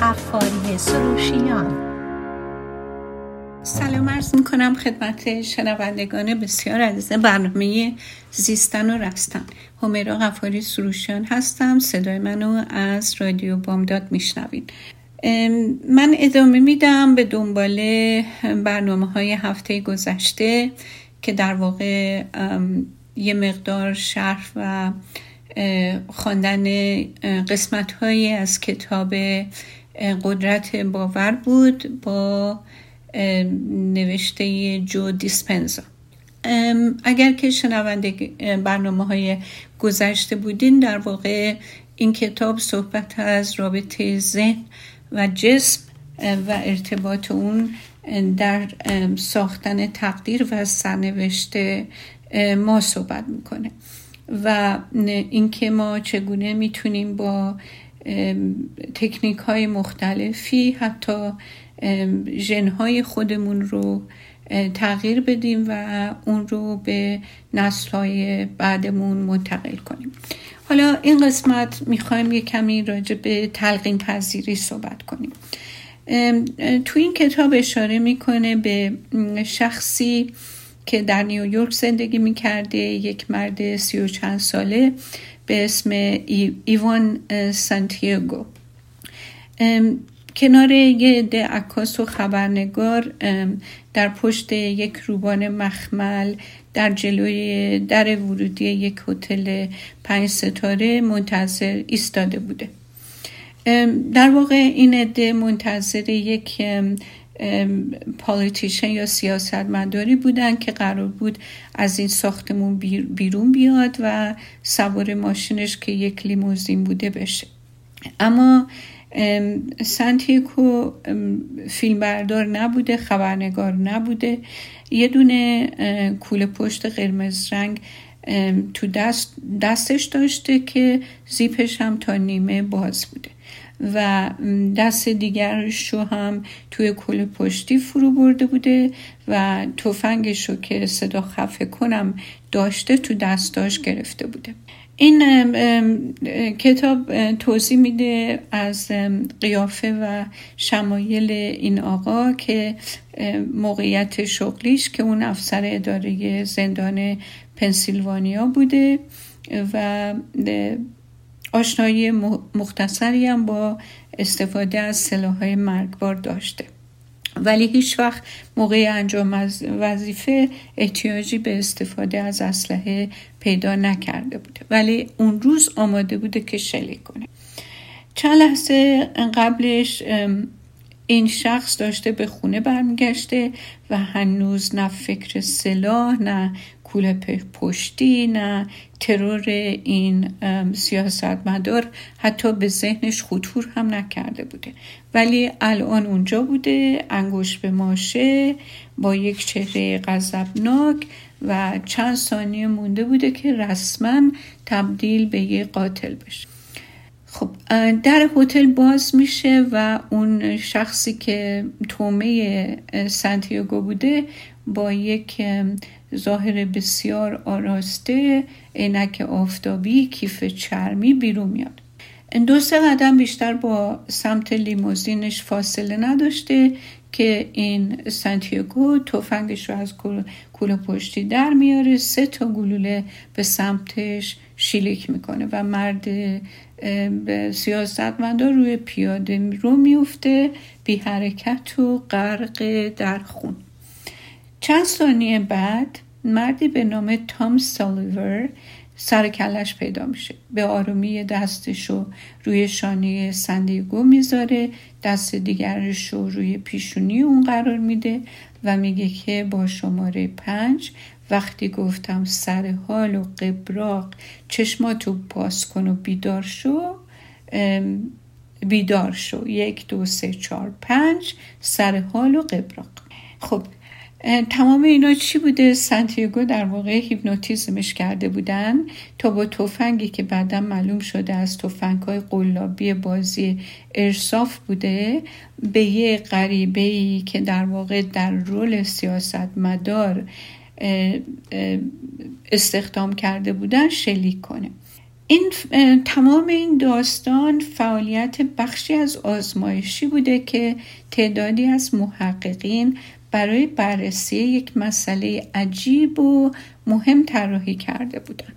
عفاریه سروشیان. سلام عرض میکنم خدمت شنوندگان بسیار عزیز برنامه زیستن و رستن. همیرا عفاریه سروشیان هستم. صدای منو از رادیو بامداد میشنوید. من ادامه میدم به دنبال برنامه های هفته گذشته که در واقع یه مقدار شرح و خواندن قسمت هایی از کتاب قدرت باور بود با نوشته جو دیسپنزا. اگر که شنونده برنامه های گذشته بودین، در واقع این کتاب صحبت از رابطه ذهن و جسم و ارتباط اون در ساختن تقدیر و سرنوشت ما صحبت میکنه و اینکه ما چگونه میتونیم با تکنیک های مختلفی حتی ژن‌های خودمون رو تغییر بدیم و اون رو به نسل‌های بعدمون منتقل کنیم. حالا این قسمت می‌خوایم یه کمی راجع به تلقین پذیری صحبت کنیم. تو این کتاب اشاره می‌کنه به شخصی که در نیویورک زندگی می‌کرده، یک مرد 30 و چند ساله به اسم ایوان سانتیاگو. کنار یه عده عکاس و خبرنگار در پشت یک روبان مخمل در جلوی در ورودی یک هتل 5 ستاره منتظر ایستاده بوده. در واقع این عده منتظر یک پالیتیشن یا سیاستمداری بودن که قرار بود از این ساختمون بیرون بیاد و سوار ماشینش که یک لیموزین بوده بشه. اما سانتیاگو فیلمبردار نبوده، خبرنگار نبوده، یه دونه کوله پشت قرمز رنگ تو دستش داشته که زیپش هم تا نیمه باز بوده و دست دیگرش رو هم توی کوله پشتی فرو برده بوده و تفنگش رو که صدا خفه کنم داشته تو دستاش گرفته بوده. این کتاب توضیح میده از قیافه و شمایل این آقا که موقعیت شغلیش که اون افسر اداره زندان پنسیلوانیا بوده و آشنایی مختصری هم با استفاده از سلاح‌های مرگبار داشته، ولی هیچ وقت موقع انجام از وظیفه احتیاجی به استفاده از اسلحه پیدا نکرده بوده، ولی اون روز آماده بوده که شلیک کنه. چند لحظه قبلش این شخص داشته به خونه برمیگشته و هنوز نه فکر سلاح، نه کوله پشتی، نه ترور این سیاستمدار حتی به ذهنش خطور هم نکرده بوده، ولی الان اونجا بوده انگشت به ماشه با یک چهره غضبناک و چند ثانیه مونده بوده که رسما تبدیل به یک قاتل بشه. خب در هتل باز میشه و اون شخصی که تومه سانتیاگو بوده با یک ظاهر بسیار آراسته، عینک آفتابی، کیف چرمی بیرون میاد. 2-3 قدم بیشتر با سمت لیموزینش فاصله نداشته که این سانتیاگو تفنگش رو از کوله پشتی در میاره، 3 تا گلوله به سمتش شلیک میکنه و مرد سیاستمدار روی پیاده رو میفته بی حرکت و غرق در خون. چند ثانیه بعد مردی به نام تام سیلور سر کلش پیدا میشه. به آرومی دستشو روی شانه سانتیاگو میذاره، دست دیگرشو روی پیشونی اون قرار میده و میگه که با شماره 5 وقتی گفتم سر حال و قبراق چشماتو باز کن و بیدار شو 1 2 3 4 5 سر حال و قبراق. خب تمام اینا چی بوده؟ سانتیاگو در واقع هیپنوتیزمش کرده بودن تا با تفنگی که بعدا معلوم شده از تفنگ‌های قلابی بازی ارساف بوده به یه غریبه‌ای که در واقع در رول سیاستمدار استخدام کرده بودن شلیک کنه. این تمام این داستان فعالیت بخشی از آزمایشی بوده که تعدادی از محققین برای بررسی یک مسئله عجیب و مهم طراحی کرده بودند.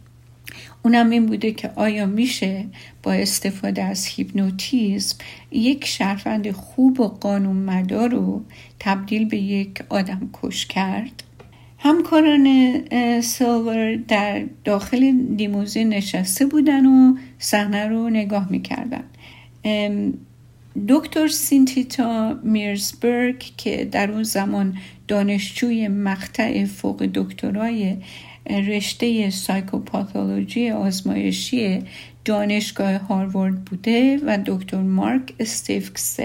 اونم این بوده که آیا میشه با استفاده از هیپنوتیزم یک شهروند خوب و قانونمدار رو تبدیل به یک آدم کش کرد؟ همکاران سیلور در داخل لیموزین نشسته بودن و صحنه رو نگاه میکردن. دکتر سینتیتا میرزبرگ که در اون زمان دانشجوی مقطع فوق دکترای رشته سایکوپاتولوژی آزمایشی دانشگاه هاروارد بوده و دکتر مارک استیفکست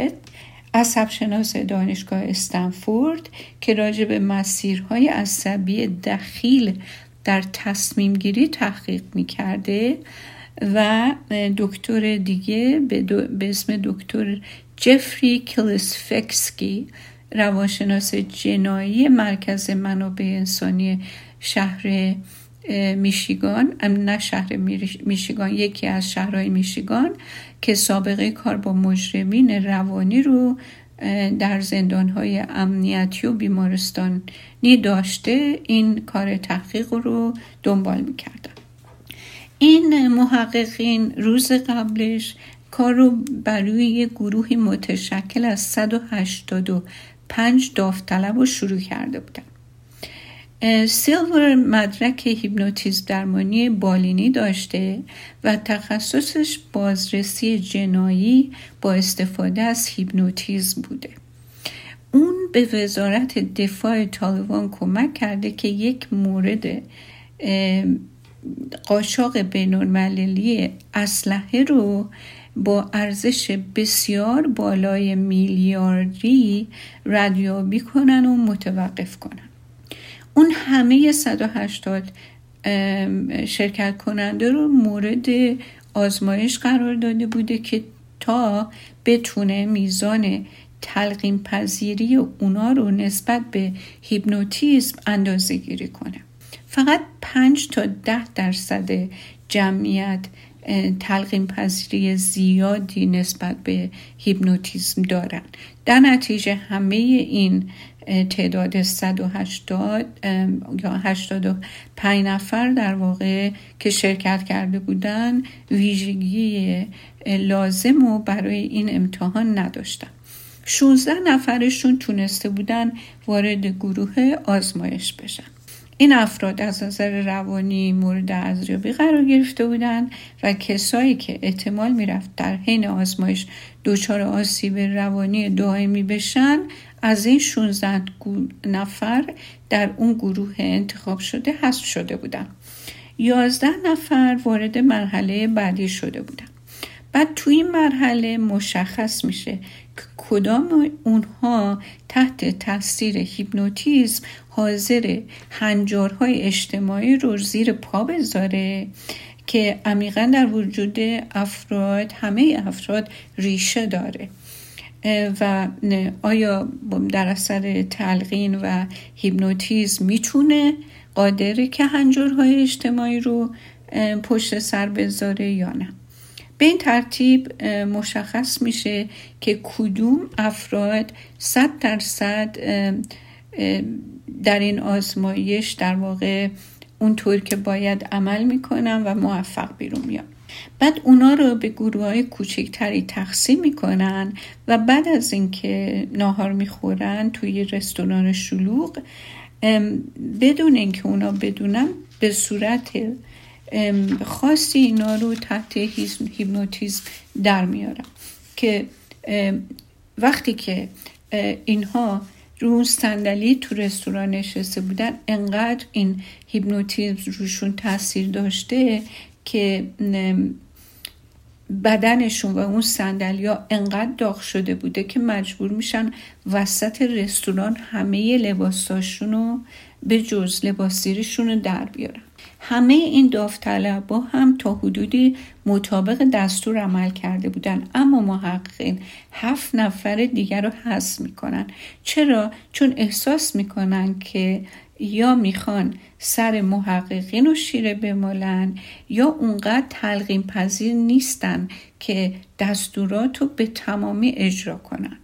عصبشناس دانشگاه استنفورد که راجع به مسیرهای عصبی دخیل در تصمیم گیری تحقیق می‌کرده و دکتر دیگه به اسم دکتر جفری کلسفکسکی روانشناس جنایی مرکز منابع انسانی شهر میشیگان، نه شهر میشیگان، یکی از شهرهای میشیگان که سابقه کار با مجرمین روانی رو در زندانهای امنیتی و بیمارستانی داشته، این کار تحقیق رو دنبال میکردن. این محققین روز قبلش کار رو برای یه گروهی متشکل از 185 داوطلب رو شروع کرده بودن. سیلور مدرک هیپنوتیزم درمانی بالینی داشته و تخصصش بازرسی جنایی با استفاده از هیپنوتیزم بوده. اون به وزارت دفاع طالبان کمک کرده که یک مورد قاچاق بین‌المللی اسلحه رو با ارزش بسیار بالای میلیاردی ردیابی کنن و متوقف کنن. اون همه 180 شرکت کننده رو مورد آزمایش قرار داده بوده که تا بتونه میزان تلقیم پذیری اونا رو نسبت به هیپنوتیزم اندازه گیری کنه. فقط 5-10% جمعیت تلقیم پذیری زیادی نسبت به هیپنوتیزم دارن. در نتیجه همه این تعداد 180 یا 85 نفر در واقع که شرکت کرده بودن ویژگی لازم رو برای این امتحان نداشتن. 16 نفرشون تونسته بودن وارد گروه آزمایش بشن. این افراد از نظر روانی مورد ارزیابی قرار گرفته بودند و کسایی که احتمال می‌رفت در حین آزمایش دچار آسیب روانی دائمی بشن، از این 16 نفر در اون گروه انتخاب شده حذف شده بودن. 11 نفر وارد مرحله بعدی شده بودن. بعد توی این مرحله مشخص میشه که کدام اونها تحت تاثیر هیپنوتیزم حاضر هنجارهای اجتماعی رو زیر پا بذاره که عمیقا در وجود افراد، همه افراد ریشه داره و آیا در اثر تلقین و هیپنوتیزم میتونه قادره که هنجارهای اجتماعی رو پشت سر بذاره یا نه. به این ترتیب مشخص میشه که کدوم افراد 100% در این آزمایش در واقع اونطور که باید عمل میکنن و موفق بیرون میان. بعد اونا رو به گروه‌های کوچکتری تقسیم میکنن و بعد از اینکه ناهار میخورن توی رستوران شلوغ، بدون اینکه اونا بدونن، به صورت خاصی اینا رو تحت هیپنوتیزم در میارن که وقتی که اینها رو صندلی تو رستوران نشسته بودن، انقدر این هیپنوتیزم روشون تاثیر داشته که بدنشون و اون صندلی‌ها انقدر داغ شده بوده که مجبور میشن وسط رستوران همه لباساشون رو به جز لباس زیرشون رو در بیارن. همه این داوطلب‌ها هم تا حدودی مطابق دستور عمل کرده بودن، اما محققین 7 نفر دیگر رو حذف می‌کنن. چرا؟ چون احساس می‌کنن که یا میخوان سر محققین رو شیره بمالن یا اونقدر تلقیم پذیر نیستن که دستورات رو به تمامی اجرا کنن.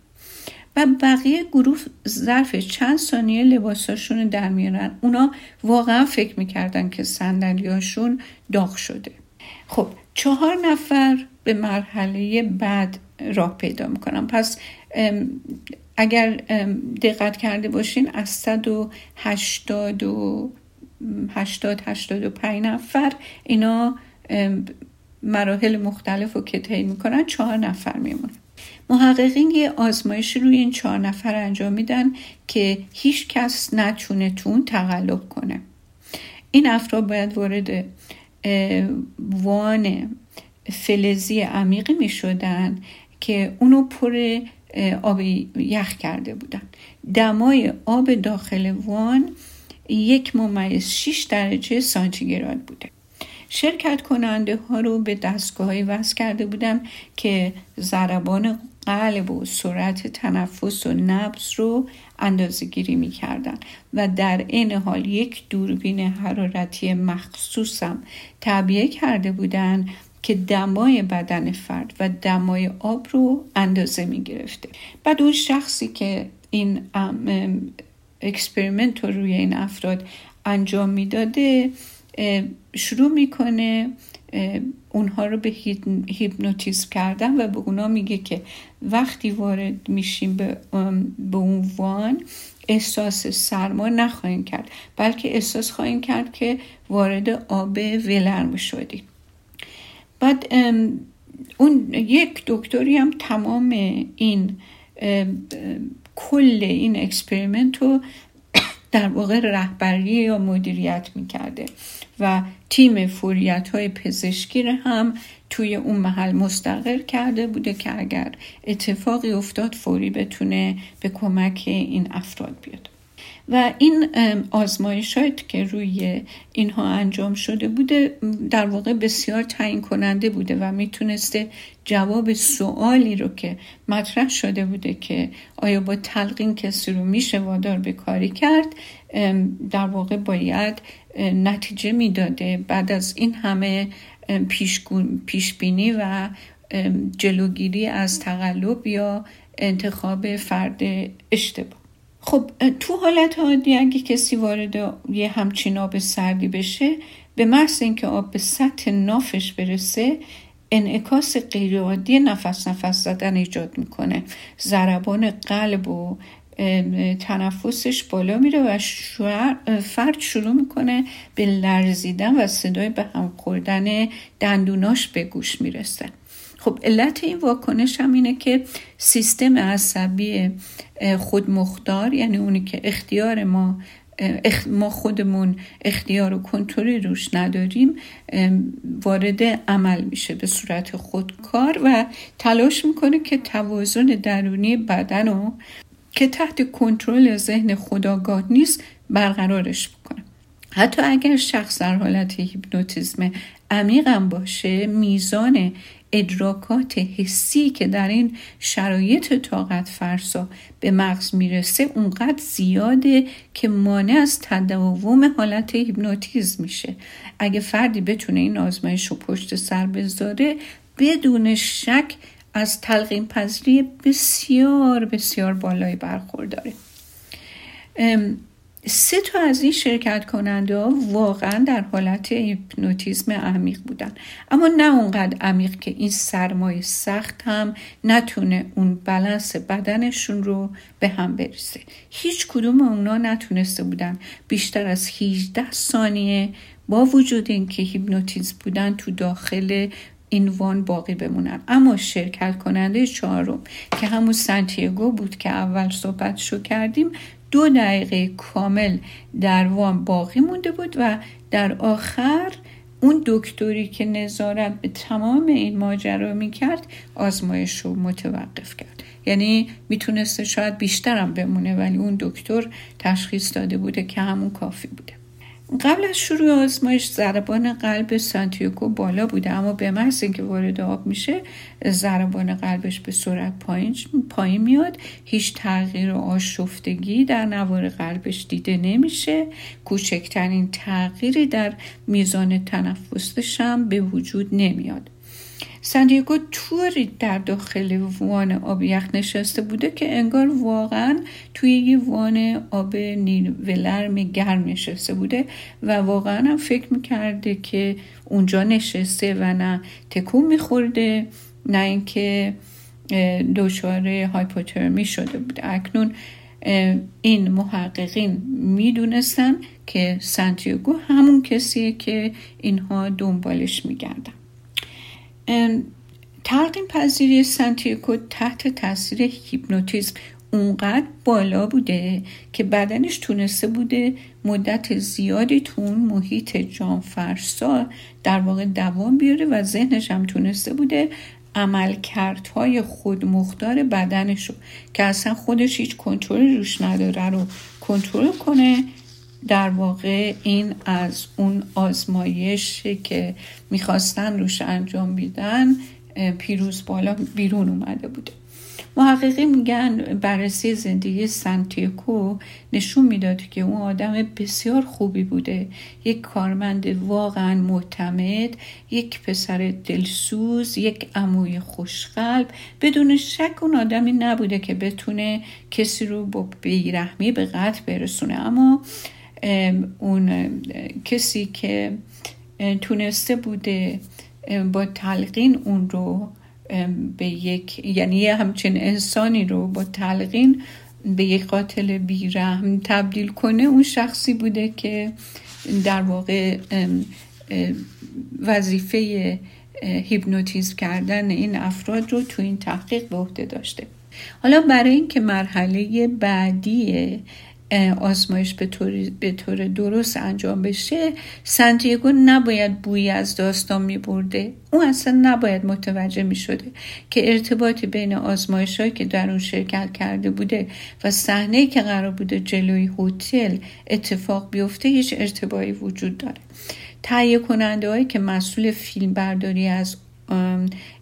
و بقیه گروه ظرف چند ثانیه لباساشون رو در میارن. اونا واقعا فکر میکردن که صندلیاشون داغ شده. خب 4 نفر به مرحله بعد راه پیدا میکنن. پس اگر دقت کرده باشین از 185 نفر اینا مراحل مختلف رو که طی میکنن 4 نفر میمونن. محققین یه آزمایشی روی این 4 نفر انجام میدن که هیچ کس نتونه تو اون تقلب کنه. این افراد باید وارد وان فلزی عمیقی میشدن که اونو پر آب یخ کرده بودن. دمای آب داخل وان 1.6 درجه سانتیگراد بوده. شرکت کننده ها رو به دستگاه های وصل کرده بودن که ضربان قلب و سرعت تنفس و نبض رو اندازه گیری می کردن و در این حال یک دوربین حرارتی مخصوصم تعبیه کرده بودن که دمای بدن فرد و دمای آب رو اندازه می گرفته. بعد اون شخصی که این اکسپریمنت رو روی این افراد انجام می داده شروع میکنه اونها رو به هیپنوتیزم کردن و به اونا میگه که وقتی وارد میشیم به اون وان احساس سرما نخواهیم کرد، بلکه احساس خواهیم کرد که وارد آب ولرم شدیم. بعد اون یک دکتری هم تمام این کل این اکسپریمنت رو در واقع رهبری یا مدیریت میکرده و تیم فوریت‌های پزشکی رو هم توی اون محل مستقر کرده بوده که اگر اتفاقی افتاد فوری بتونه به کمک این افراد بیاد. و این آزمایشات که روی اینها انجام شده بوده در واقع بسیار تعیین کننده بوده و میتونسته جواب سوالی رو که مطرح شده بوده که آیا با تلقین کسی رو میشه وادار به کاری کرد در واقع باید نتیجه میداده بعد از این همه پیشبینی و جلوگیری از تقلب یا انتخاب فرد اشتباه. خب تو حالت عادی اگه کسی وارد یه همچین آب سردی بشه به محض اینکه آب به سطح نافش برسه انعکاس غیر عادی نفس زدن ایجاد میکنه. ضربان قلب و تنفسش بالا میره و فرد شروع میکنه به لرزیدن و صدای به هم خوردن دندوناش به گوش میرسه. خب علت این واکنش هم اینه که سیستم عصبی خودمختار یعنی اونی که اختیار ما خودمون اختیار و کنترل روش نداریم وارد عمل میشه به صورت خودکار و تلاش میکنه که توازن درونی بدن رو که تحت کنترل ذهن خودآگاه نیست برقرارش بکنه. حتی اگر شخص در حالت هیپنوتیزم عمیق هم باشه میزان ادراکات حسی که در این شرایط طاقت فرسا به مغز میرسه اونقدر زیاده که مانع از تداوم حالت هیپنوتیزم میشه. اگه فردی بتونه این آزمایش رو پشت سر بذاره بدون شک از تلقین پذیری بسیار بسیار بالایی برخورداره. 3 تا از این شرکت کننده ها واقعا در حالت هیپنوتیزم عمیق بودن، اما نه اونقدر عمیق که این سرمایه سخت هم نتونه اون بالانس بدنشون رو به هم بریزه. هیچ کدوم اونا نتونسته بودن بیشتر از 18 ثانیه با وجود اینکه هیپنوتیزم بودن تو داخل این وان باقی بمونن. اما شرکت کننده 4 که همون سانتیاگو بود که اول صحبتشو کردیم 2 دقیقه کامل در وان باقی مونده بود و در آخر اون دکتری که نظارت به تمام این ماجرا میکرد آزمایش رو متوقف کرد. یعنی میتونسته شاید بیشترم بمونه ولی اون دکتر تشخیص داده بوده که همون کافی بوده. قبل از شروع آزمایش ضربان قلب سانتیاگو بالا بوده، اما به محض اینکه وارد آب میشه ضربان قلبش به سرعت پایین میاد. هیچ تغییر و آشفتگی در نوار قلبش دیده نمیشه. کوچکترین تغییری در میزان تنفسش هم به وجود نمیاد. سانتیاگو طوری در داخل وان آب یخ نشسته بوده که انگار واقعا توی یه وان آب نیل و لرم گرم نشسته بوده و واقعا هم فکر میکرده که اونجا نشسته و نه تکون میخورده نه اینکه دچار هایپوترمی شده بوده. اکنون این محققین میدونستن که سانتیاگو همون کسیه که اینها دنبالش میگردن. تلقیم پذیری سانتیاگو تحت تاثیر هیپنوتیزم اونقدر بالا بوده که بدنش تونسته بوده مدت زیادی تو اون محیط جانفرسا در واقع دوام بیاره و ذهنش هم تونسته بوده عملکردهای خودمختار بدنش رو که اصلا خودش هیچ کنترل روش نداره رو کنترل کنه. در واقع این از اون آزمایشی که میخواستن روش انجام بیدن پیروز بالا بیرون اومده بوده. محققین میگن بررسی زندگی سانتیاگو نشون میداد که اون آدم بسیار خوبی بوده، یک کارمند واقعا معتمد، یک پسر دلسوز، یک عموی خوشقلب. بدون شک اون آدمی نبوده که بتونه کسی رو با بیرحمی به قتل برسونه، اما اون کسی که تونسته بوده با تلقین اون رو به یک، یعنی همچین انسانی رو با تلقین به یک قاتل بیرحم تبدیل کنه، اون شخصی بوده که در واقع وظیفه هیپنوتیزم کردن این افراد رو تو این تحقیق به عهده داشته. حالا برای اینکه مرحله بعدی آزمایش به طور درست انجام بشه، سانتیاگو نباید بویی از داستان می برده. اون اصلا نباید متوجه می شده که ارتباطی بین آزمایش هایی که در اون شرکت کرده بوده و صحنه‌ای که قرار بوده جلوی هتل اتفاق بیفته هیچ ارتباطی وجود داره. تهیه کننده هایی که مسئول فیلم برداری از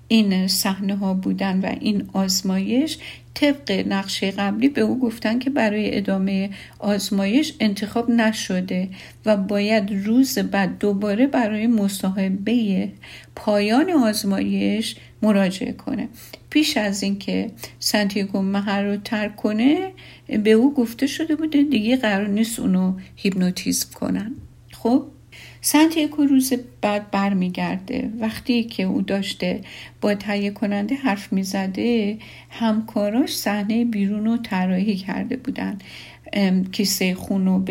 این صحنه ها بودن و این آزمایش طبق نقشه قبلی به او گفتن که برای ادامه آزمایش انتخاب نشده و باید روز بعد دوباره برای مصاحبه پایان آزمایش مراجعه کنه. پیش از اینکه سانتیاگو محل رو ترک کنه به او گفته شده بوده دیگه قرار نیست اونو هیپنوتیزم کنن. خب سانتیاگو روز بعد برمیگرده. وقتی که او داشته با تهیه کننده حرف میزده، همکاراش صحنه بیرون رو طراحی کرده بودن. کیسه خون رو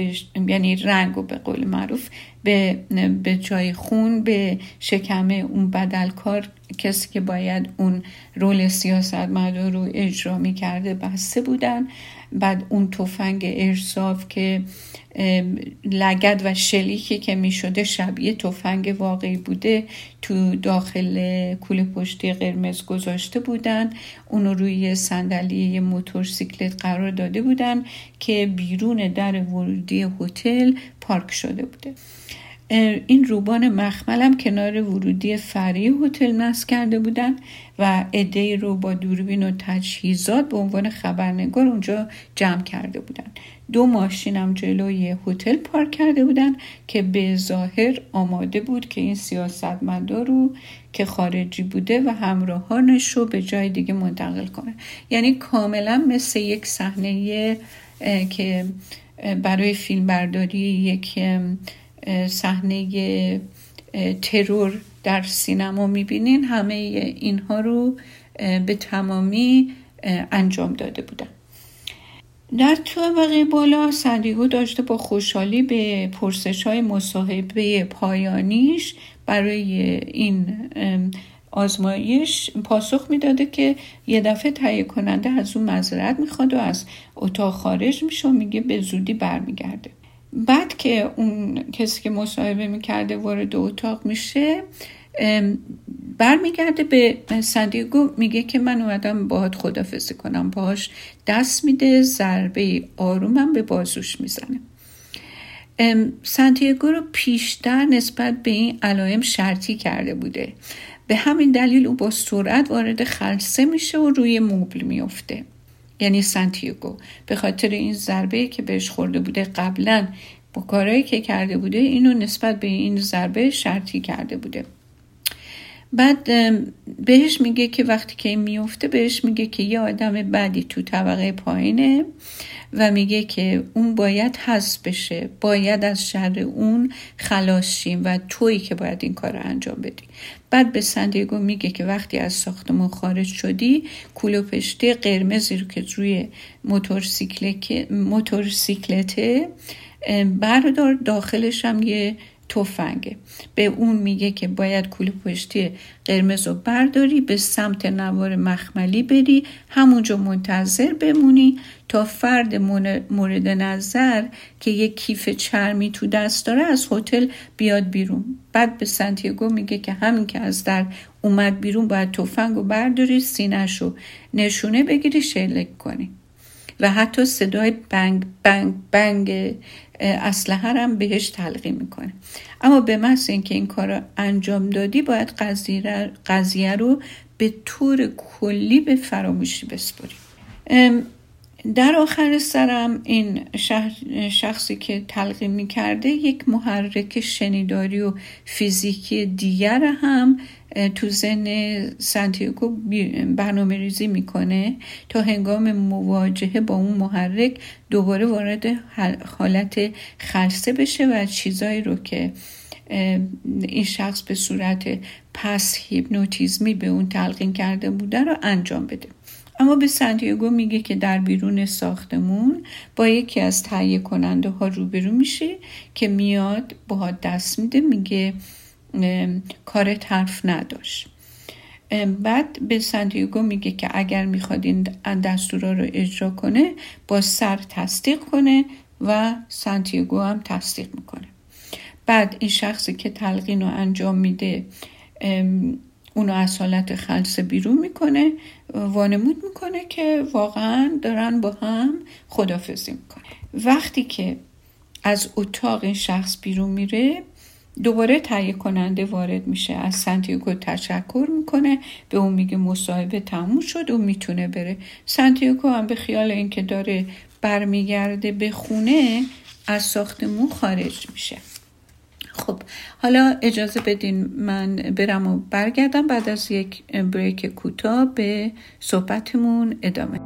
یعنی رنگ رو به قول معروف به جای خون به شکم اون بدلکار، کسی که باید اون رول سیاستمدار رو اجرا می‌کرده، بسته بودن. بعد اون تفنگ ارصاف که لگد و شلیکی که میشده شبیه تفنگ واقعی بوده تو داخل کوله پشتی قرمز گذاشته بودن. اونو روی صندلی موتورسیکلت قرار داده بودن که بیرون در ورودی هتل پارک شده بوده. این روبان مخمل هم کنار ورودی فرعی هتل نصب کرده بودن و عده‌ای رو با دوربین و تجهیزات به عنوان خبرنگار اونجا جمع کرده بودن. دو ماشین هم جلوی هتل پارک کرده بودن که به ظاهر آماده بود که این سیاستمدار رو که خارجی بوده و همراهانش رو به جای دیگه منتقل کنه. یعنی کاملا مثل یک صحنه که برای فیلم برداری یک صحنه ترور در سینما میبینین، همه اینها رو به تمامی انجام داده بودن. در طبقه بالا سانتیاگو داشته با خوشحالی به پرسش‌های مصاحبه پایانیش برای این آزمایش پاسخ میداده که یه دفعه تهیه کننده از اون معذرت میخواد و از اتاق خارج میشه و میگه به زودی برمیگرده. بعد که اون کسی که مصاحبه میکرده وارد اتاق میشه، برمیگرده به سانتیاگو میگه که من اومدم باهات خداحافظی کنم. باهاش دست میده، ضربه آرومم به بازوش میزنه. سانتیاگو رو پیشتر نسبت به این علائم شرطی کرده بوده. به همین دلیل او با سرعت وارد خلسه میشه و روی مبل میفته. یعنی سانتیاگو به خاطر این ضربه که بهش خورده بوده قبلا با کارهایی که کرده بوده، اینو نسبت به این ضربه شرطی کرده بوده. بعد بهش میگه که وقتی که میفته بهش میگه که یه آدم بدی تو طبقه پایینه و میگه که اون باید حذف بشه، باید از شر اون خلاص شیم و تویی که باید این کار رو انجام بدی. بعد به سانتیاگو میگه که وقتی از ساختمان خارج شدی کلوپشته قرمزی رو که روی موتورسیکلته بردار، داخلش هم یه تفنگه. به اون میگه که باید کلوپشتی قرمز رو برداری، به سمت نوار مخملی بری، همونجا منتظر بمونی تا فرد مورد نظر که یک کیف چرمی تو دست داره از هتل بیاد بیرون. بعد به سانتیاگو میگه که همین که از در اومد بیرون باید تفنگ رو برداری، سینه‌ش رو نشونه بگیری، شلیک کنی و حتی صدای بنگ بنگ بنگ اسلحه هم بهش تلقی میکنه. اما به محض اینکه این کار رو انجام دادی باید قضیه رو به طور کلی به فراموشی بسپاری. در آخر سرم این شخصی که تلقی میکرده یک محرک شنیداری و فیزیکی دیگر هم تو ذهن سانتیاگو برنامه ریزی میکنه تا هنگام مواجهه با اون محرک دوباره وارد حالت خلسه بشه و چیزایی رو که این شخص به صورت پس هیپنوتیزمی به اون تلقین کرده بوده رو انجام بده. اما به سانتیاگو میگه که در بیرون ساختمون با یکی از تهیه کننده ها روبرو میشه که میاد باها دست میده، میگه کار طرف نداشت. بعد به سانتیاگو میگه که اگر میخواد این دستورا رو اجرا کنه با سر تصدیق کنه و سانتیاگو هم تصدیق میکنه. بعد این شخصی که تلقین رو انجام میده اونو از حالت خلسه بیرون میکنه، وانمود میکنه که واقعا دارن با هم خداحافظی میکنه. وقتی که از اتاق این شخص بیرون میره دوباره تهیه کننده وارد میشه، از سانتیاگو تشکر میکنه، به اون میگه مصاحبه تموم شد و میتونه بره. سانتیاگو هم به خیال اینکه داره برمیگرده به خونه از ساختمون خارج میشه. خب حالا اجازه بدین من برم و برگردم بعد از یک بریک کوتاه به صحبتمون ادامه.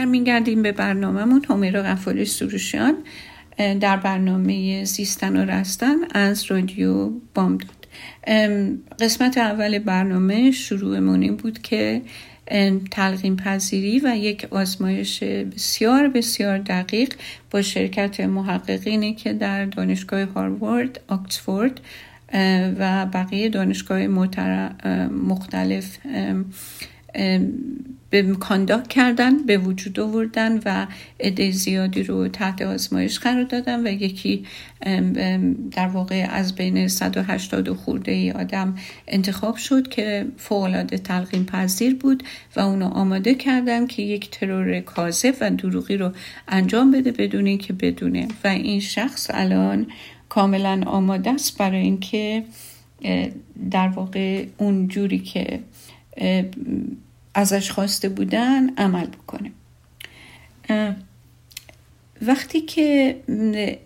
برمیگردیم به برنامه‌مون. همیرا عفاریه سروشیان در برنامه زیستن و رستن از رادیو بامداد. قسمت اول برنامه شروعمون این بود که تلقیم پذیری و یک آزمایش بسیار بسیار دقیق با شرکت محققینی که در دانشگاه هاروارد، آکسفورد و بقیه دانشگاه مختلف به کانداکت کردن، به وجود آوردن و عده زیادی رو تحت آزمایش قرار دادن و یکی در واقع از بین 180 خورده ای آدم انتخاب شد که فوق‌العاده تلقیم پذیر بود و اونو آماده کردن که یک ترور کاذب و دروغی رو انجام بده بدون اینکه بدونه. و این شخص الان کاملا آماده است برای اینکه در واقع اون جوری که ازش خواسته بودن عمل بکنه. وقتی که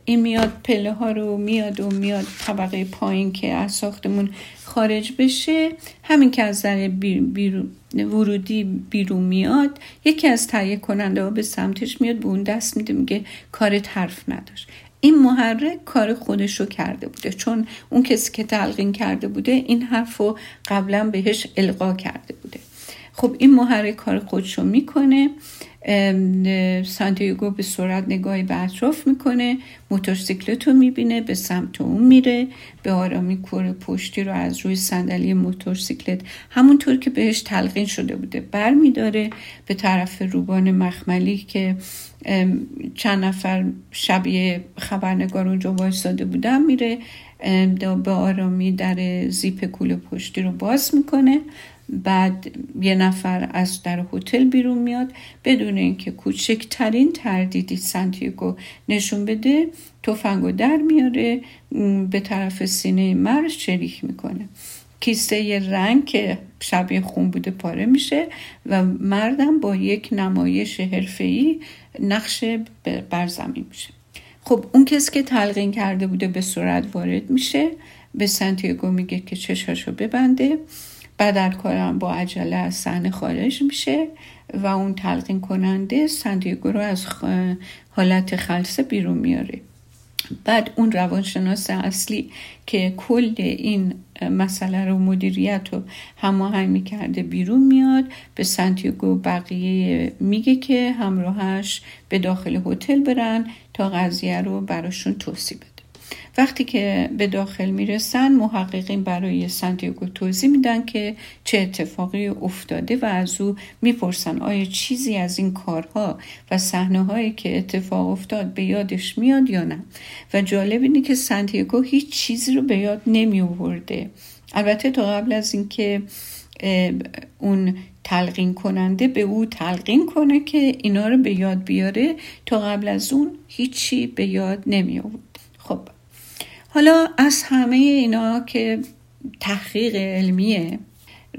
این میاد پله ها رو میاد طبقه پایین که از ساختمون خارج بشه، همین که از در ورودی بیرون میاد، یکی از تهیه کننده ها به سمتش میاد، به اون دست میده، میگه کارت حرف نداشت. این محرک کار خودشو کرده بوده، چون اون کسی که تلقین کرده بوده این حرفو قبلا بهش القا کرده بوده. خب این محرک کار خودشو میکنه. سانتیاگو به سرعت نگاهی به اطراف میکنه، موتورسیکلت رو میبینه، به سمت اون میره، به آرامی کره پشتی رو از روی صندلی موتورسیکلت همونطور که بهش تلقین شده بوده برمیداره، به طرف روبان مخملی که چند نفر شبیه خبرنگار اونجا وایساده بودن میره، به آرامی در زیپ کوله پشتی رو باز میکنه. بعد یه نفر از در هتل بیرون میاد، بدون اینکه کوچکترین تردیدی سانتیاگو نشون بده تفنگو در میاره، به طرف سینه مرد شلیک میکنه. کیسه یه رنگ که شبیه خون بوده پاره میشه و مردم با یک نمایش حرفه‌ای نقش بر زمین میشه. خب اون کسی که تلقین کرده بوده به سرعت وارد میشه، به سانتیاگو میگه که چشاشو ببنده. بدنکارم با عجله از صحنه خارج میشه و اون تلقین کننده سانتیاگو رو از حالت خلسه بیرون میاره. بعد اون روانشناس اصلی که کل این مسئله رو مدیریت رو هماهنگ میکرده بیرون میاد، به سانتیاگو بقیه میگه که همراهش به داخل هتل برن تا قضیه رو براشون توضیح بده. وقتی که به داخل میرسن، محققین برای سانتیاگو توضیح میدن که چه اتفاقی افتاده و از او میپرسن آیا چیزی از این کارها و صحنه هایی که اتفاق افتاد به یادش میاد یا نه. و جالب اینه که سانتیاگو هیچ چیزی رو به یاد نمی آورده. البته تا قبل از اینکه اون تلقین کننده به او تلقین کنه که اینا رو به یاد بیاره، تا قبل از اون هیچی به یاد نمی آورد. خب حالا از همه اینا که تحقیق علمیه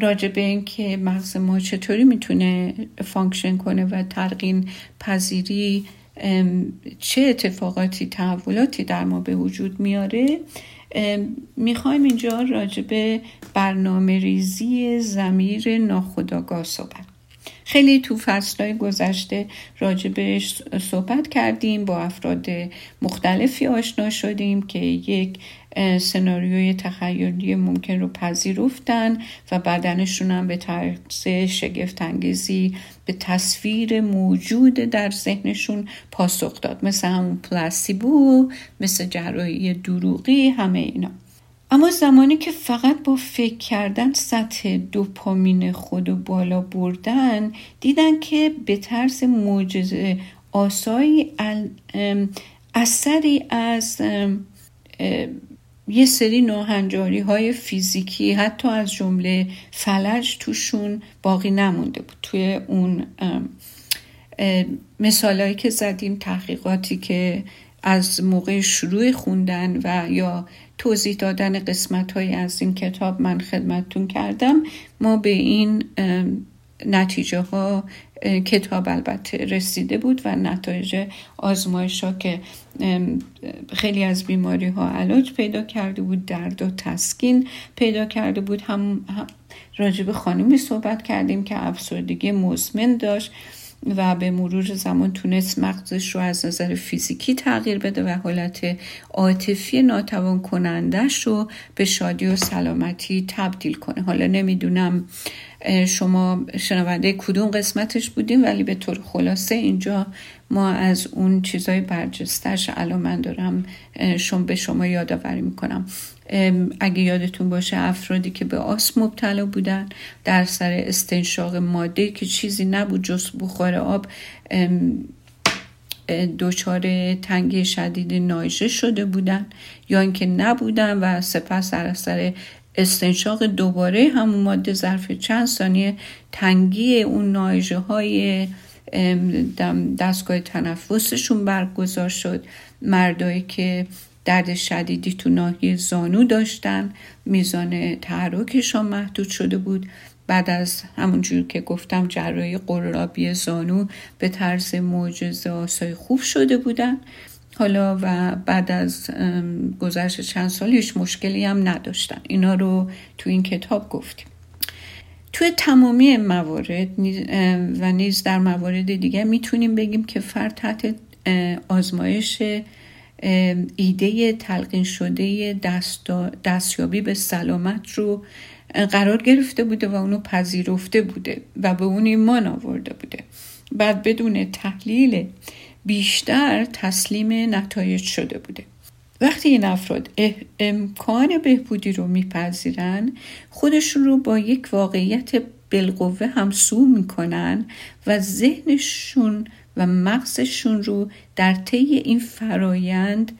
راجع به این که مغز ما چطوری میتونه فانکشن کنه و تلقین پذیری چه اتفاقاتی، تحولاتی در ما به وجود میاره، میخوایم اینجا راجع به برنامه ریزی ضمیر ناخودآگاه صحبت. خیلی تو فصل‌های گذشته راجبش صحبت کردیم، با افراد مختلفی آشنا شدیم که یک سناریوی تخیلی ممکن رو پذیرفتن و بدنشون هم به طرز شگفت‌انگیزی به تصویر موجود در ذهنشون پاسخ داد، مثل همون پلاسیبو، مثل جراحی دروغی، همه اینا. اما زمانی که فقط با فکر کردن سطح دوپامین خودو بالا بردن، دیدن که به طرز معجزه آسایی اثری از یه سری ناهنجاری های فیزیکی، حتی از جمله فلج، توشون باقی نمونده بود. توی اون مثالایی که زدیم، تحقیقاتی که از موقع شروع خوندن و یا توضیح دادن قسمت‌های از این کتاب من خدمتتون کردم، ما به این نتیجه ها کتاب البته رسیده بود و نتایج آزمایش ها که خیلی از بیماری ها علاج پیدا کرده بود، درد و تسکین پیدا کرده بود. هم راجب خانمی صحبت کردیم که افسردگی مزمن داشت و به مرور زمان تونست مغزش رو از نظر فیزیکی تغییر بده و حالت عاطفی ناتوان کنندش رو به شادی و سلامتی تبدیل کنه. حالا نمیدونم شما شنونده کدوم قسمتش بودیم، ولی به طور خلاصه اینجا ما از اون چیزای برجستش الان من دارم به شما یادآوری میکنم. اگه یادتون باشه افرادی که به آسم مبتلا بودن در سر استنشاق ماده که چیزی نبود جز بخار آب دچار تنگی شدید نایژه شده بودن، یا اینکه نبودن و سپس در اثر استنشاق دوباره همون ماده ظرف چند ثانیه تنگی اون نایژه های دستگاه تنفسشون برگزار شد. مردایی که درد شدیدی تو ناحیه زانو داشتن، میزان تحرکشان محدود شده بود. بعد از همونجور که گفتم جراحی قرابی زانو به طرز معجزه آسای خوب شده بودن. حالا و بعد از گذشت چند سال هیچ مشکلی هم نداشتن. اینا رو تو این کتاب گفتیم. توی تمامی موارد و نیز در موارد دیگه میتونیم بگیم که فرد تحت آزمایش ایده تلقین شده دستیابی به سلامت رو قرار گرفته بوده و اونو پذیرفته بوده و به اون ایمان آورده بوده. بعد بدون تحلیل بیشتر تسلیم نتایج شده بوده. وقتی این افراد امکان بهبودی رو میپذیرن، خودشون رو با یک واقعیت بالقوه همسو میکنن و ذهنشون و مغزشون رو در طی این فرایند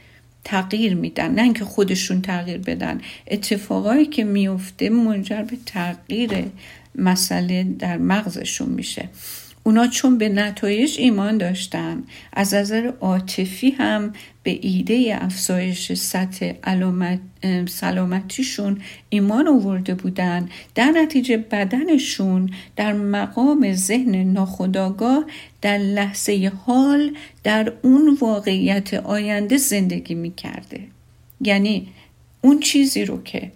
تغییر میدن، نه اینکه خودشون تغییر بدن. اتفاقایی که میفته منجر به تغییر مسئله در مغزشون میشه. اونا چون به نتایج ایمان داشتن، از نظر عاطفی هم به ایده افزایش سطح سلامتیشون ایمان آورده بودن. در نتیجه بدنشون در مقام ذهن ناخودآگاه در لحظه حال در اون واقعیت آینده زندگی میکرده. یعنی اون چیزی رو که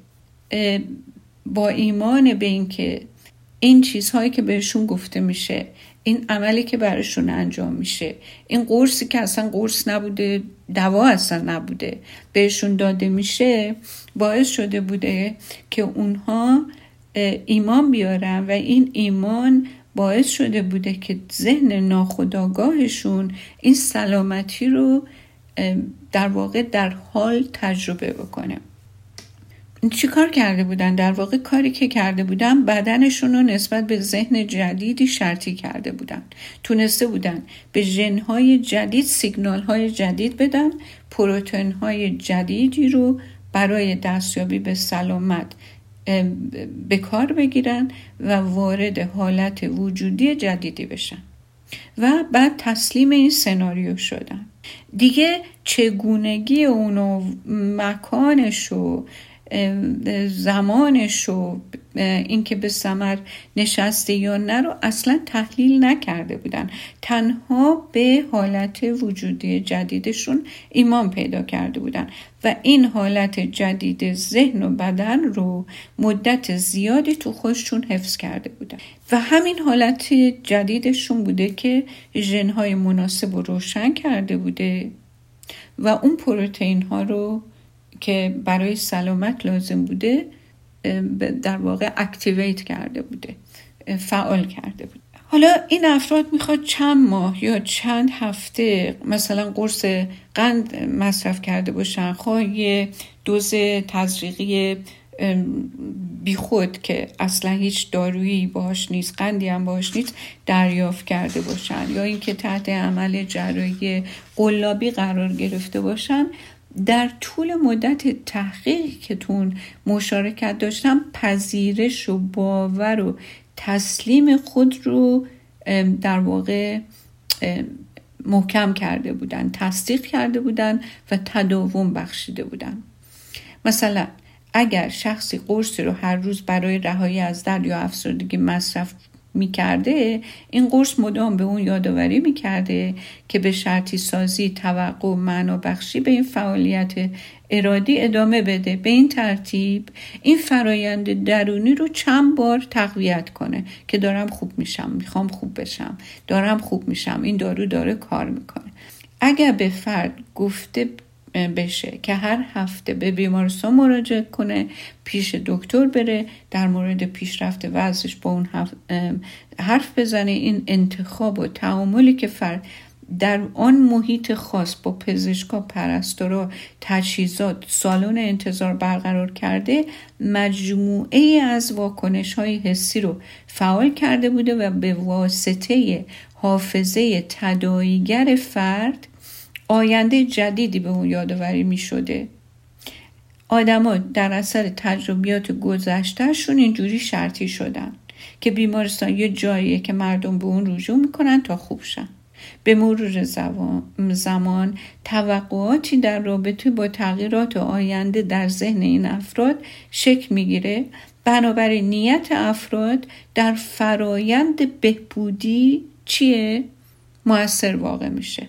با ایمان به این که این چیزهایی که بهشون گفته میشه، این عملی که براشون انجام میشه، این قرصی که اصلا قرص نبوده، دوا اصلا نبوده، بهشون داده میشه، باعث شده بوده که اونها ایمان بیارن و این ایمان باعث شده بوده که ذهن ناخودآگاهشون این سلامتی رو در واقع در حال تجربه بکنه. چی کار کرده بودن؟ در واقع کاری که کرده بودن بدنشون رو نسبت به ذهن جدیدی شرطی کرده بودن. تونسته بودن به ژن‌های جدید سیگنال‌های جدید بدن، پروتئین‌های جدیدی رو برای دستیابی به سلامت به کار بگیرن و وارد حالت وجودی جدیدی بشن و بعد تسلیم این سناریو شدن. دیگه چگونگی اون و مکانش و زمانش و اینکه به ثمر نشسته یا نه رو اصلا تحلیل نکرده بودن، تنها به حالت وجودی جدیدشون ایمان پیدا کرده بودن و این حالت جدید ذهن و بدن رو مدت زیادی تو خودشون حفظ کرده بودن و همین حالت جدیدشون بوده که ژن‌های مناسب رو روشن کرده بوده و اون پروتئین ها رو که برای سلامت لازم بوده در واقع اکتیویت کرده بوده، فعال کرده بوده. حالا این افراد میخواد چند ماه یا چند هفته مثلا قرص قند مصرف کرده باشن، خواه یه دوز تزریقی بیخود که اصلا هیچ دارویی باهاش نیست، قندی هم باهاش نیست، دریافت کرده باشن یا اینکه تحت عمل جراحی قلابی قرار گرفته باشن، در طول مدت تحقیقی که تون مشارکت داشتم پذیرش و باور و تسلیم خود رو در واقع محکم کرده بودن، تصدیق کرده بودن و تداوم بخشیده بودن. مثلا اگر شخصی قرصی رو هر روز برای رهایی از درد یا افسردگی مصرف میکرده، این قرص مدام به اون یادآوری میکرده که به شرطی سازی، توقع و معنا بخشی به این فعالیت ارادی ادامه بده. به این ترتیب این فرایند درونی رو چند بار تقویت کنه که دارم خوب میشم، میخوام خوب بشم، دارم خوب میشم، این دارو داره کار میکنه. اگر به فرد گفته بشه که هر هفته به بیمارستان مراجعه کنه، پیش دکتر بره، در مورد پیشرفت وضعش با اون حرف بزنه، این انتخاب و تعاملی که فرد در آن محیط خاص با پزشکا، پرستارا، تجهیزات، سالن انتظار برقرار کرده، مجموعه از واکنش‌های حسی رو فعال کرده بوده و به واسطه حافظه تداعیگر فرد آینده جدیدی به اون یادآوری می شده. آدم‌ها در اثر تجربیات گذشتهشون اینجوری شرطی شدن که بیمارستان یه جاییه که مردم به اون رجوع میکنن تا خوب شن. به مرور زمان توقعاتی در رابطه با تغییرات آینده در ذهن این افراد شکل میگیره، بنابراین نیت افراد در فرایند بهبودی چیه؟ مؤثر واقع میشه.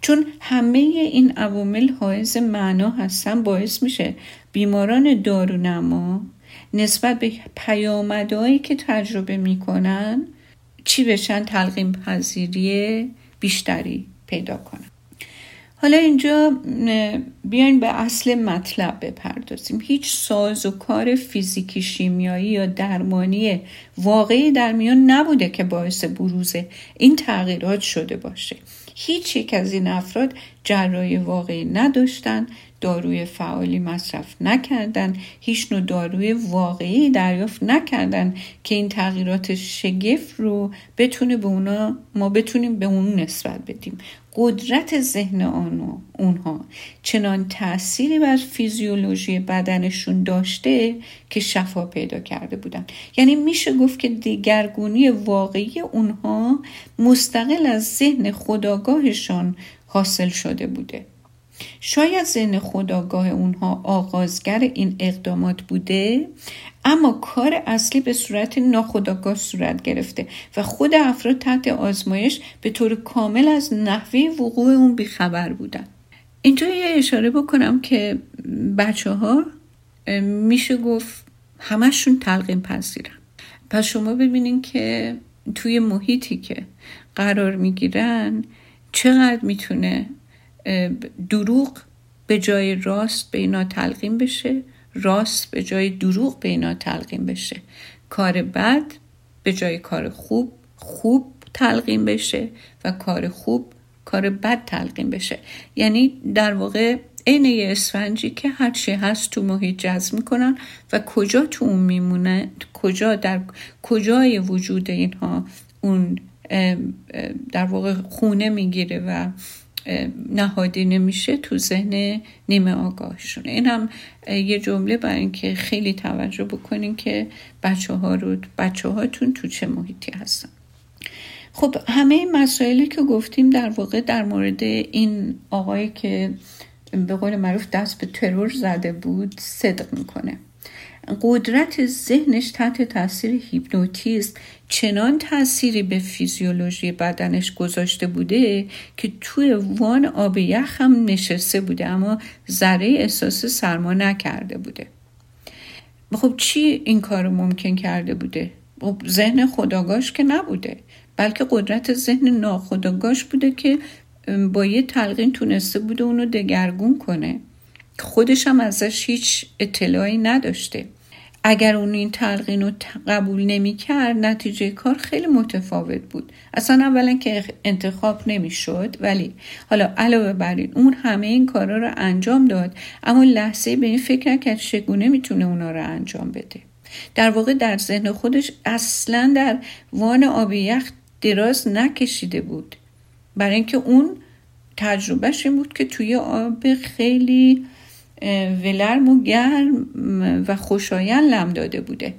چون همه این عوامل حائز معنا هستن، باعث میشه بیماران دارونما نسبت به پیامدهایی که تجربه میکنن چی بشن؟ تلقیم پذیری بیشتری پیدا کنن. حالا اینجا بیاین به اصل مطلب بپردازیم. هیچ سازوکار فیزیکی، شیمیایی یا درمانی واقعی در میان نبوده که باعث بروز این تغییرات شده باشه. هیچ یک از این افراد جراحی واقعی نداشتن، داروی فعالی مصرف نکردن، هیچ نوع داروی واقعی دریافت نکردن که این تغییرات شگفت رو بتونیم به اون نسبت بدیم. قدرت ذهن اونها چنان تأثیری بر فیزیولوژی بدنشون داشته که شفا پیدا کرده بودن. یعنی میشه گفت که دیگرگونی واقعی اونها مستقل از ذهن خودآگاهشان حاصل شده بوده. شاید ذهن خودآگاه اونها آغازگر این اقدامات بوده، اما کار اصلی به صورت ناخودآگاه صورت گرفته و خود افراد تحت آزمایش به طور کامل از نحوه وقوع اون بیخبر بودن. اینجا یه اشاره بکنم که بچه‌ها میشه گفت همشون تلقیم پذیرن. پس شما ببینین که توی محیطی که قرار میگیرن چقدر میتونه دروغ به جای راست به اینا تلقین بشه، راست به جای دروغ به اینا تلقین بشه، کار بد به جای کار خوب خوب تلقین بشه و کار خوب کار بد تلقین بشه. یعنی در واقع عین یه اسفنجی که هر چی هست تو محیط جذب میکنن و کجا تو اون میمونه، کجا در کجای وجود اینها اون در واقع خونه میگیره و نهادینه میشه تو ذهن نیمه آگاهشونه. این هم یه جمله برای اینکه خیلی توجه بکنین که بچه هاتون تو چه محیطی هستن. خب همه این مسائلی که گفتیم در واقع در مورد این آقایی که به قول معروف دست به ترور زده بود صدق میکنه. قدرت ذهنش تحت تاثیر هیپنوتیزم چنان تأثیری به فیزیولوژی بدنش گذاشته بوده که توی وان آب یخ هم نشسته بوده، اما ذره احساس سرما نکرده بوده. خب چی این کار رو ممکن کرده بوده؟ خب ذهن خودآگاهش که نبوده، بلکه قدرت ذهن ناخودآگاهش بوده که با یه تلقین تونسته بوده اونو دگرگون کنه. خودش هم ازش هیچ اطلاعی نداشته. اگر اون این تلقین رو قبول نمی کرد، نتیجه کار خیلی متفاوت بود. اصلا اولا که انتخاب نمی شد، ولی حالا علاوه بر این اون همه این کارا رو انجام داد، اما لحظه به این فکر نکرد چگونه می تونه اونا رو انجام بده. در واقع در ذهن خودش اصلا در وان آب یخ دراز نکشیده بود، برای اینکه اون تجربهش این بود که توی آب خیلی ولرم و گرم و خوشایند لم داده بوده.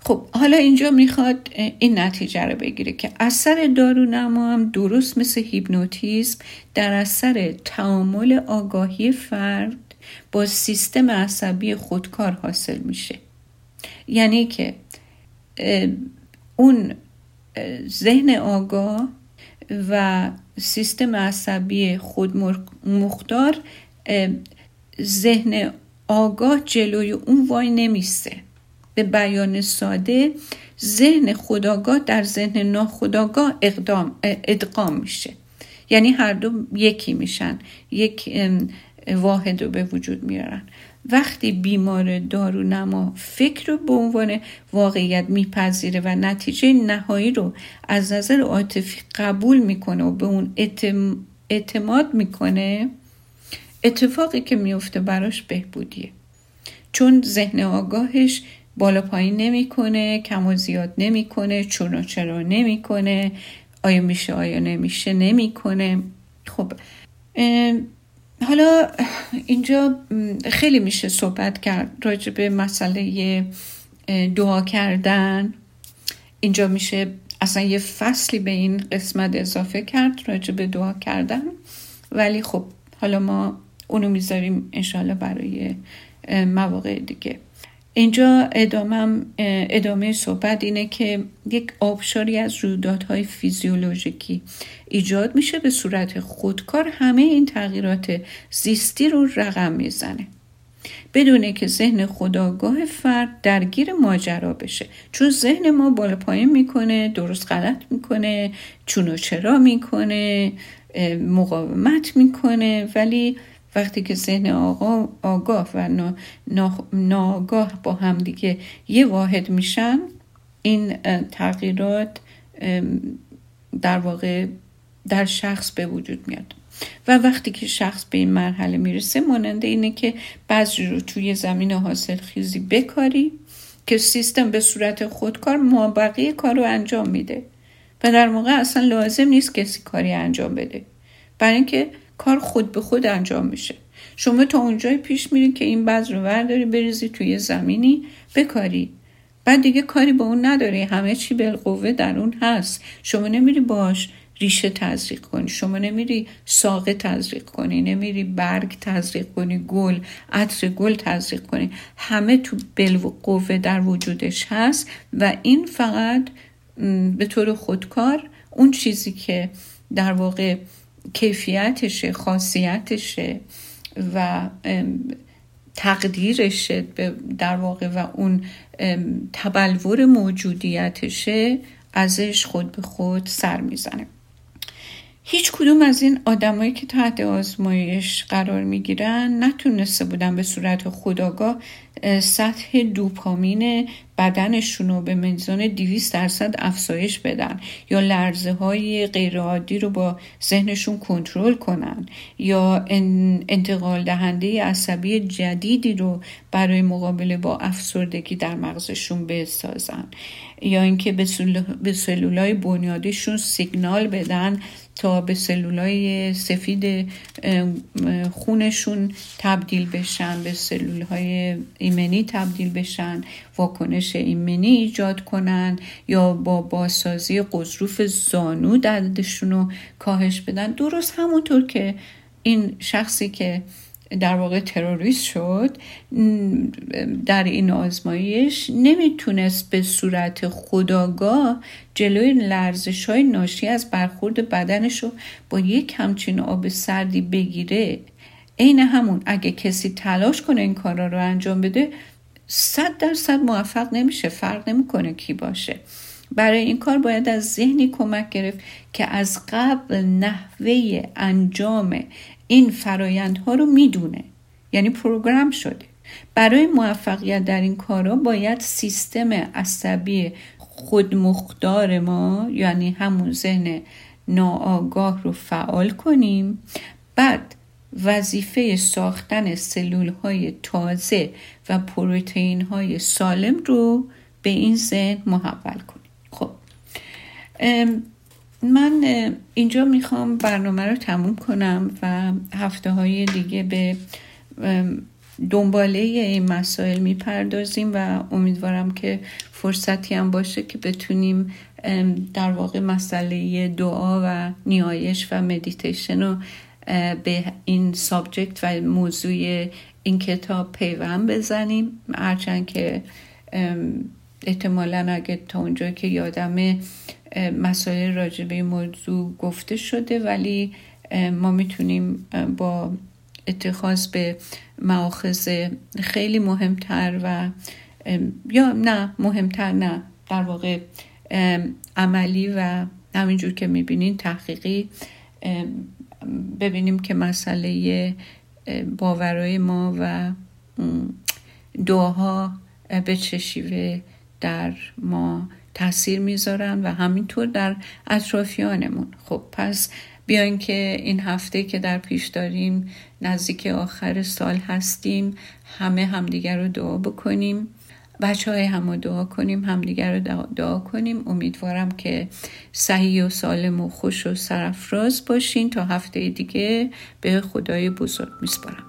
خب حالا اینجا میخواد این نتیجه رو بگیره که اثر دارونما هم درست مثل هیپنوتیزم در اثر تعامل آگاهی فرد با سیستم عصبی خودکار حاصل میشه. یعنی که اون ذهن آگاه و سیستم عصبی خود مختار، ذهن آگاه جلوی اون وای نمیسته. به بیان ساده ذهن خودآگاه در ذهن ناخودآگاه ادغام میشه، یعنی هر دو یکی میشن، یک واحد رو به وجود میارن. وقتی بیمار دارونما فکر رو به عنوان واقعیت میپذیره و نتیجه نهایی رو از نظر عاطفی قبول میکنه و به اون اعتماد میکنه، اتفاقی که میفته براش بهبودیه، چون ذهن آگاهش بالا پایین نمیکنه، کم و زیاد نمیکنه، چون و چرا نمیکنه، آیا میشه آیا نمیشه نمیکنه. خب حالا اینجا خیلی میشه صحبت کرد راجع به مسئله دعا کردن. اینجا میشه اصلا یه فصلی به این قسمت اضافه کرد راجع به دعا کردن، ولی خب حالا ما اونو میذاریم انشالله برای مواقع دیگه. اینجا ادامه صحبت اینه که یک آبشاری از رویدادهای فیزیولوژیکی ایجاد میشه به صورت خودکار، همه این تغییرات زیستی رو رقم میزنه بدونه که ذهن خودآگاه فرد درگیر ماجرا بشه، چون ذهن ما بالا پایین میکنه، درست غلط میکنه، چون و چرا میکنه، مقاومت میکنه. ولی وقتی که ذهن آگاه و ناآگاه با هم دیگه یه واحد میشن، این تغییرات در واقع در شخص به وجود میاد. و وقتی که شخص به این مرحله میرسه، ماننده اینه که بذری رو توی زمین حاصل خیزی بکاری که سیستم به صورت خودکار مابقی کار رو انجام میده و در موقع اصلا لازم نیست کسی کاری انجام بده، برای اینکه کار خود به خود انجام میشه. شما تا اونجای پیش میرین که این بذر رو برداری بریزی توی زمینی بکاری، بعد دیگه کاری با اون نداری، همه چی بالقوه در اون هست. شما نمیری باش ریشه تزریق کنی، شما نمیری ساقه تزریق کنی، نمیری برگ تزریق کنی، گل، عطر گل تزریق کنی، همه تو بالقوه در وجودش هست و این فقط به طور خودکار اون چیزی که در واقع کیفیتشه، خاصیتشه و تقدیرشه در واقع و اون تبلور موجودیتشه، ازش خود به خود سر میزنه. هیچ کدوم از این آدمایی که تحت آزمایش قرار میگیرن نتونسته بودن به صورت خودآگاه سطح دوپامین بدنشون رو به میزان 200% افزایش بدن، یا لرزه های غیرعادی رو با ذهنشون کنترل کنن، یا انتقال دهنده عصبی جدیدی رو برای مقابله با افسردگی در مغزشون بسازن، یا اینکه به سلولای بنیادیشون سیگنال بدن تا به سلولای سفید خونشون تبدیل بشن، به سلولهای ایمنی تبدیل بشن، واکنش ایمنی ایجاد کنن، یا با بازسازی غضروف زانو دردشون رو کاهش بدن. درست همونطور که این شخصی که در واقع تروریست شد در این آزمایش نمیتونست به صورت خودآگاه جلوی لرزش‌های ناشی از برخورد بدنش رو با یک همچین آب سردی بگیره. عین همون اگه کسی تلاش کنه این کارا رو انجام بده 100% موفق نمیشه، فرق نمیکنه کی باشه. برای این کار باید از ذهنی کمک گرفت که از قبل نحوه انجام این فرایندها رو میدونه، یعنی پروگرام شده. برای موفقیت در این کارا باید سیستم عصبی خودمختار ما، یعنی همون ذهن ناآگاه رو فعال کنیم، بعد وظیفه ساختن سلول‌های تازه و پروتئین‌های سالم رو به این ذهن محول کنیم. خب من اینجا میخوام برنامه رو تموم کنم و هفته های دیگه به دنباله این مسائل میپردازیم و امیدوارم که فرصتی هم باشه که بتونیم در واقع مسئله دعا و نیایش و مدیتیشن رو به این سابجکت و موضوع این کتاب پیوند بزنیم، هرچند که احتمالاً اگه تا اونجا که یادمه مسائل راجع به موضوع گفته شده، ولی ما میتونیم با اتخاذ به مأخذ خیلی مهمتر و یا نه مهمتر نه در واقع عملی و همینجور که میبینین تحقیقی ببینیم که مسئله باورهای ما و دعاها به چه شیوه در ما تاثیر میذارن و همینطور در اطرافیانمون. خب پس بیاین که این هفته که در پیش داریم نزدیک آخر سال هستیم، همه همدیگر رو دعا بکنیم، بچه‌های هم رو دعا کنیم، همدیگر رو دعا کنیم. امیدوارم که صحیح و سالم و خوش و سرافراز باشین. تا هفته دیگه به خدای بزرگ میسپارم.